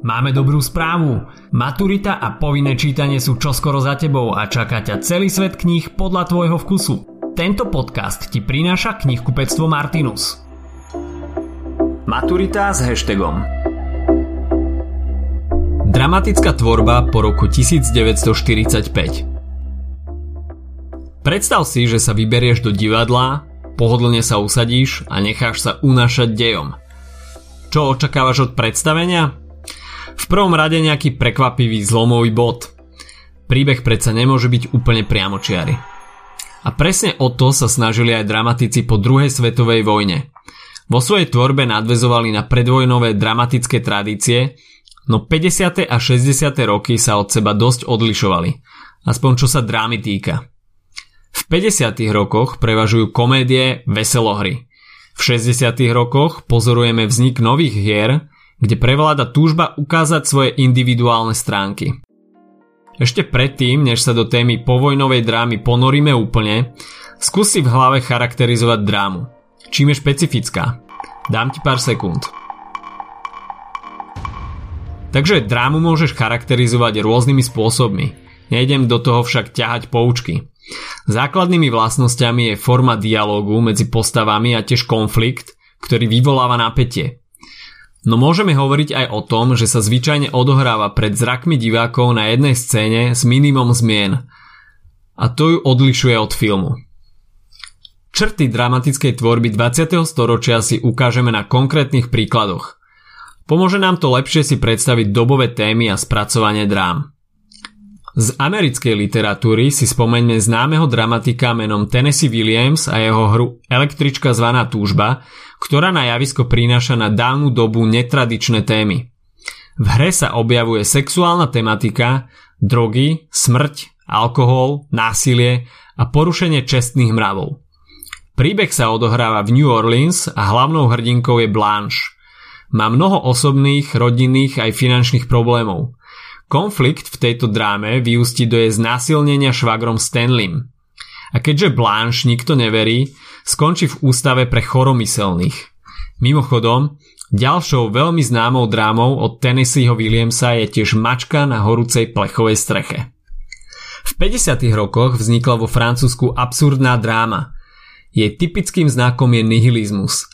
Máme dobrú správu. Maturita a povinné čítanie sú čoskoro za tebou a čaká ťa celý svet kníh podľa tvojho vkusu. Tento podcast ti prináša knihkupectvo Martinus. Maturita s hashtagom. Dramatická tvorba po roku 1945. Predstav si, že sa vyberieš do divadla, pohodlne sa usadíš a necháš sa unášať dejom. Čo očakávaš od predstavenia? V prvom rade nejaký prekvapivý zlomový bod. Príbeh predsa nemôže byť úplne priamočiary. A presne o to sa snažili aj dramatici po druhej svetovej vojne. Vo svojej tvorbe nadväzovali na predvojnové dramatické tradície, no 50. a 60. roky sa od seba dosť odlišovali, aspoň čo sa drámy týka. V 50. rokoch prevažujú komédie, veselohry. V 60. rokoch pozorujeme vznik nových hier, kde prevláda túžba ukázať svoje individuálne stránky. Ešte predtým, než sa do témy povojnovej drámy ponoríme úplne, skús si v hlave charakterizovať drámu. Čím je špecifická? Dám ti pár sekúnd. Takže drámu môžeš charakterizovať rôznymi spôsobmi. Nejdem do toho však ťahať poučky. Základnými vlastnosťami je forma dialógu medzi postavami a tiež konflikt, ktorý vyvoláva napätie. No môžeme hovoriť aj o tom, že sa zvyčajne odohráva pred zrakmi divákov na jednej scéne s minimum zmien. A to ju odlišuje od filmu. Črty dramatickej tvorby 20. storočia si ukážeme na konkrétnych príkladoch. Pomôže nám to lepšie si predstaviť dobové témy a spracovanie drám. Z americkej literatúry si spomeňme známeho dramatika menom Tennessee Williams a jeho hru Električka zvaná túžba, ktorá na javisko prináša na dávnu dobu netradičné témy. V hre sa objavuje sexuálna tematika, drogy, smrť, alkohol, násilie a porušenie čestných mravov. Príbeh sa odohráva v New Orleans a hlavnou hrdinkou je Blanche. Má mnoho osobných, rodinných aj finančných problémov. Konflikt v tejto dráme vyústi do jej znásilnenia švagrom Stanleym. A keďže Blanche nikto neverí, skončí v ústave pre choromyselných. Mimochodom, ďalšou veľmi známou drámou od Tennesseeho Williamsa je tiež Mačka na horúcej plechovej streche. V 50. rokoch vznikla vo Francúzsku absurdná dráma. Jej typickým znakom je nihilizmus.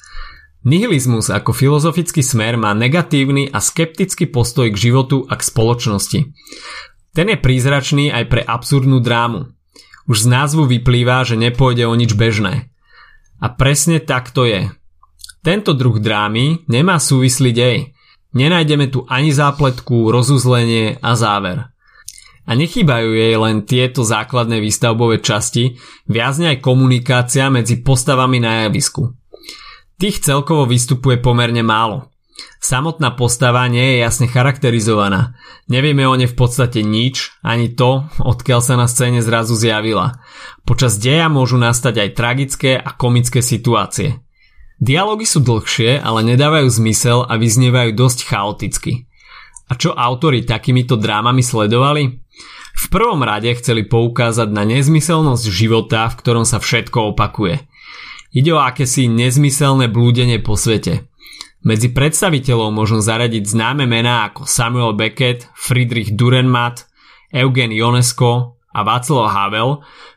Nihilizmus ako filozofický smer má negatívny a skeptický postoj k životu a k spoločnosti. Ten je prízračný aj pre absurdnú drámu. Už z názvu vyplýva, že nepôjde o nič bežné. A presne tak to je. Tento druh drámy nemá súvislý dej. Nenájdeme tu ani zápletku, rozuzlenie a záver. A nechýbajú jej len tieto základné výstavbové časti, viazne aj komunikácia medzi postavami na javisku. Tých celkovo vystupuje pomerne málo. Samotná postava nie je jasne charakterizovaná. Nevieme o nej v podstate nič, ani to, odkiaľ sa na scéne zrazu zjavila. Počas deja môžu nastať aj tragické a komické situácie. Dialógy sú dlhšie, ale nedávajú zmysel a vyznievajú dosť chaoticky. A čo autori takýmito drámami sledovali? V prvom rade chceli poukázať na nezmyselnosť života, v ktorom sa všetko opakuje. Ide o akési nezmyselné blúdenie po svete. Medzi predstaviteľov možno zaradiť známe mená ako Samuel Beckett, Friedrich Dürrenmatt, Eugen Ionesco a Václav Havel,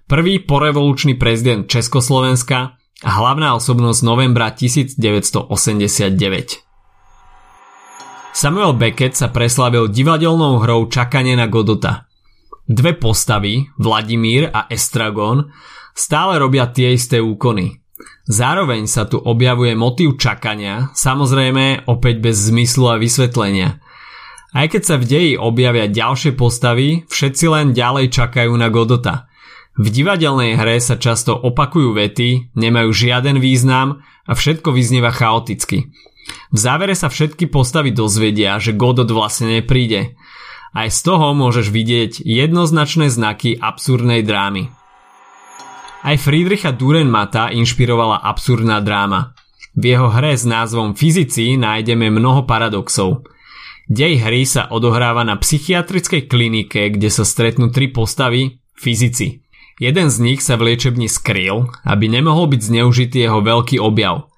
prvý porevolučný prezident Československa a hlavná osobnosť novembra 1989. Samuel Beckett sa preslavil divadelnou hrou Čakanie na Godota. Dve postavy, Vladimír a Estragon, stále robia tie isté úkony. Zároveň sa tu objavuje motív čakania, samozrejme opäť bez zmyslu a vysvetlenia. Aj keď sa v deji objavia ďalšie postavy, všetci len ďalej čakajú na Godota. V divadelnej hre sa často opakujú vety, nemajú žiaden význam a všetko vyznieva chaoticky. V závere sa všetky postavy dozvedia, že Godot vlastne nepríde. Aj z toho môžeš vidieť jednoznačné znaky absurdnej drámy. Aj Friedricha Dürrenmatta inšpirovala absurdná dráma. V jeho hre s názvom Fyzici nájdeme mnoho paradoxov. Dej hry sa odohráva na psychiatrickej klinike, kde sa stretnú tri postavy fyzici. Jeden z nich sa v liečebni skryl, aby nemohol byť zneužitý jeho veľký objav.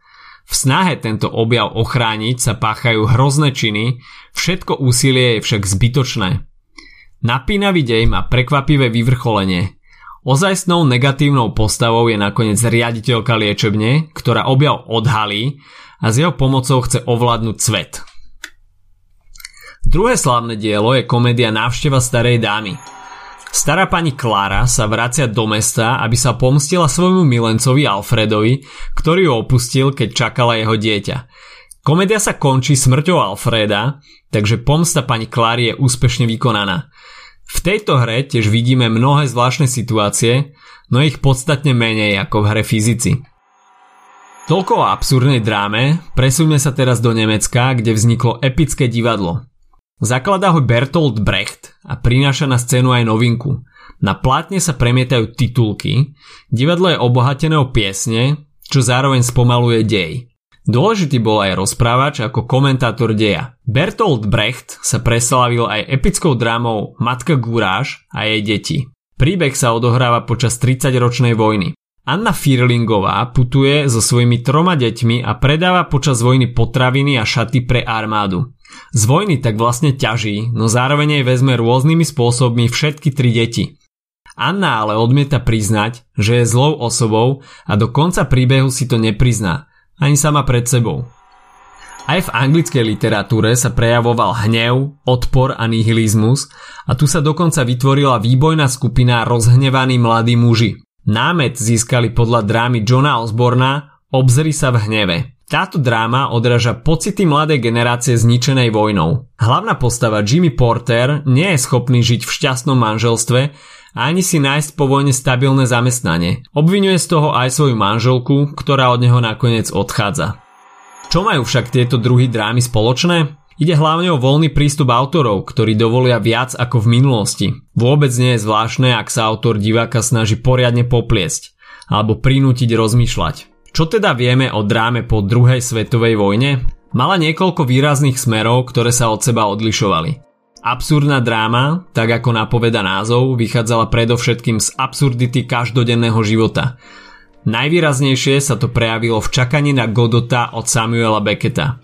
V V snahe tento objav ochrániť sa páchajú hrozné činy, všetko úsilie je však zbytočné. Napínavý dej má prekvapivé vyvrcholenie. Ozajstnou negatívnou postavou je nakoniec riaditeľka liečebne, ktorá objav odhalí a s jeho pomocou chce ovládnuť svet. Druhé slávne dielo je komédia Návšteva starej dámy. Stará pani Klára sa vracia do mesta, aby sa pomstila svojmu milencovi Alfredovi, ktorý ju opustil, keď čakala jeho dieťa. Komédia sa končí smrťou Alfreda, takže pomsta pani Kláry je úspešne vykonaná. V tejto hre tiež vidíme mnohé zvláštne situácie, no ich podstatne menej ako v hre Fyzici. Toľko o absurdnej dráme, presuňme sa teraz do Nemecka, kde vzniklo epické divadlo. Zakladá ho Bertolt Brecht a prináša na scénu aj novinku. Na plátne sa premietajú titulky, divadlo je obohatené o piesne, čo zároveň spomaluje dej. Dôležitý bol aj rozprávač ako komentátor deja. Bertolt Brecht sa preslávil aj epickou drámou Matka Gúráž a jej deti. Príbeh sa odohráva počas 30-ročnej vojny. Anna Fierlingová putuje so svojimi 3 deťmi a predáva počas vojny potraviny a šaty pre armádu. Z vojny tak vlastne ťaží, no zároveň jej vezme rôznymi spôsobmi všetky 3 deti. Anna ale odmieta priznať, že je zlou osobou a do konca príbehu si to neprizná, ani sama pred sebou. Aj v anglickej literatúre sa prejavoval hnev, odpor a nihilizmus a tu sa dokonca vytvorila výbojná skupina rozhnevaní mladí muži. Námet získali podľa drámy Johna Osborna Obzri sa v hneve. Táto dráma odráža pocity mladej generácie zničenej vojnou. Hlavná postava Jimmy Porter nie je schopný žiť v šťastnom manželstve a ani si nájsť po vojne stabilné zamestnanie. Obviňuje z toho aj svoju manželku, ktorá od neho nakoniec odchádza. Čo majú však tieto druhy drámy spoločné? Ide hlavne o voľný prístup autorov, ktorí dovolia viac ako v minulosti. Vôbec nie je zvláštne, ak sa autor diváka snaží poriadne popliesť alebo prinútiť rozmýšľať. Čo teda vieme o dráme po druhej svetovej vojne? Mala niekoľko výrazných smerov, ktoré sa od seba odlišovali. Absurdná dráma, tak ako napoveda názov, vychádzala predovšetkým z absurdity každodenného života. Najvýraznejšie sa to prejavilo v Čakaní na Godota od Samuela Becketa.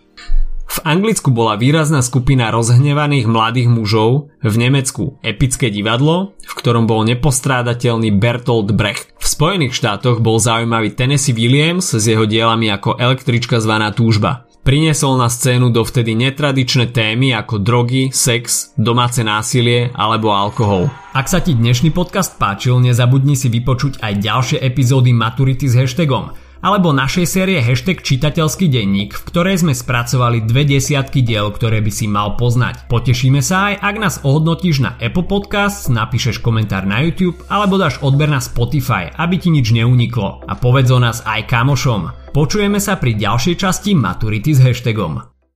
V Anglicku bola výrazná skupina rozhnevaných mladých mužov, v Nemecku epické divadlo, v ktorom bol nepostrádateľný Bertolt Brecht. V Spojených štátoch bol zaujímavý Tennessee Williams s jeho dielami ako Električka zvaná túžba. Priniesol na scénu dovtedy netradičné témy ako drogy, sex, domáce násilie alebo alkohol. Ak sa ti dnešný podcast páčil, nezabudni si vypočuť aj ďalšie epizódy Maturity s hashtagom alebo našej série hashtag čitateľský denník, v ktorej sme spracovali 2 desiatky diel, ktoré by si mal poznať. Potešíme sa aj, ak nás ohodnotíš na Apple Podcasts, napíšeš komentár na YouTube alebo dáš odber na Spotify, aby ti nič neuniklo. A povedz o nás aj kamošom. Počujeme sa pri ďalšej časti Maturity s hashtagom.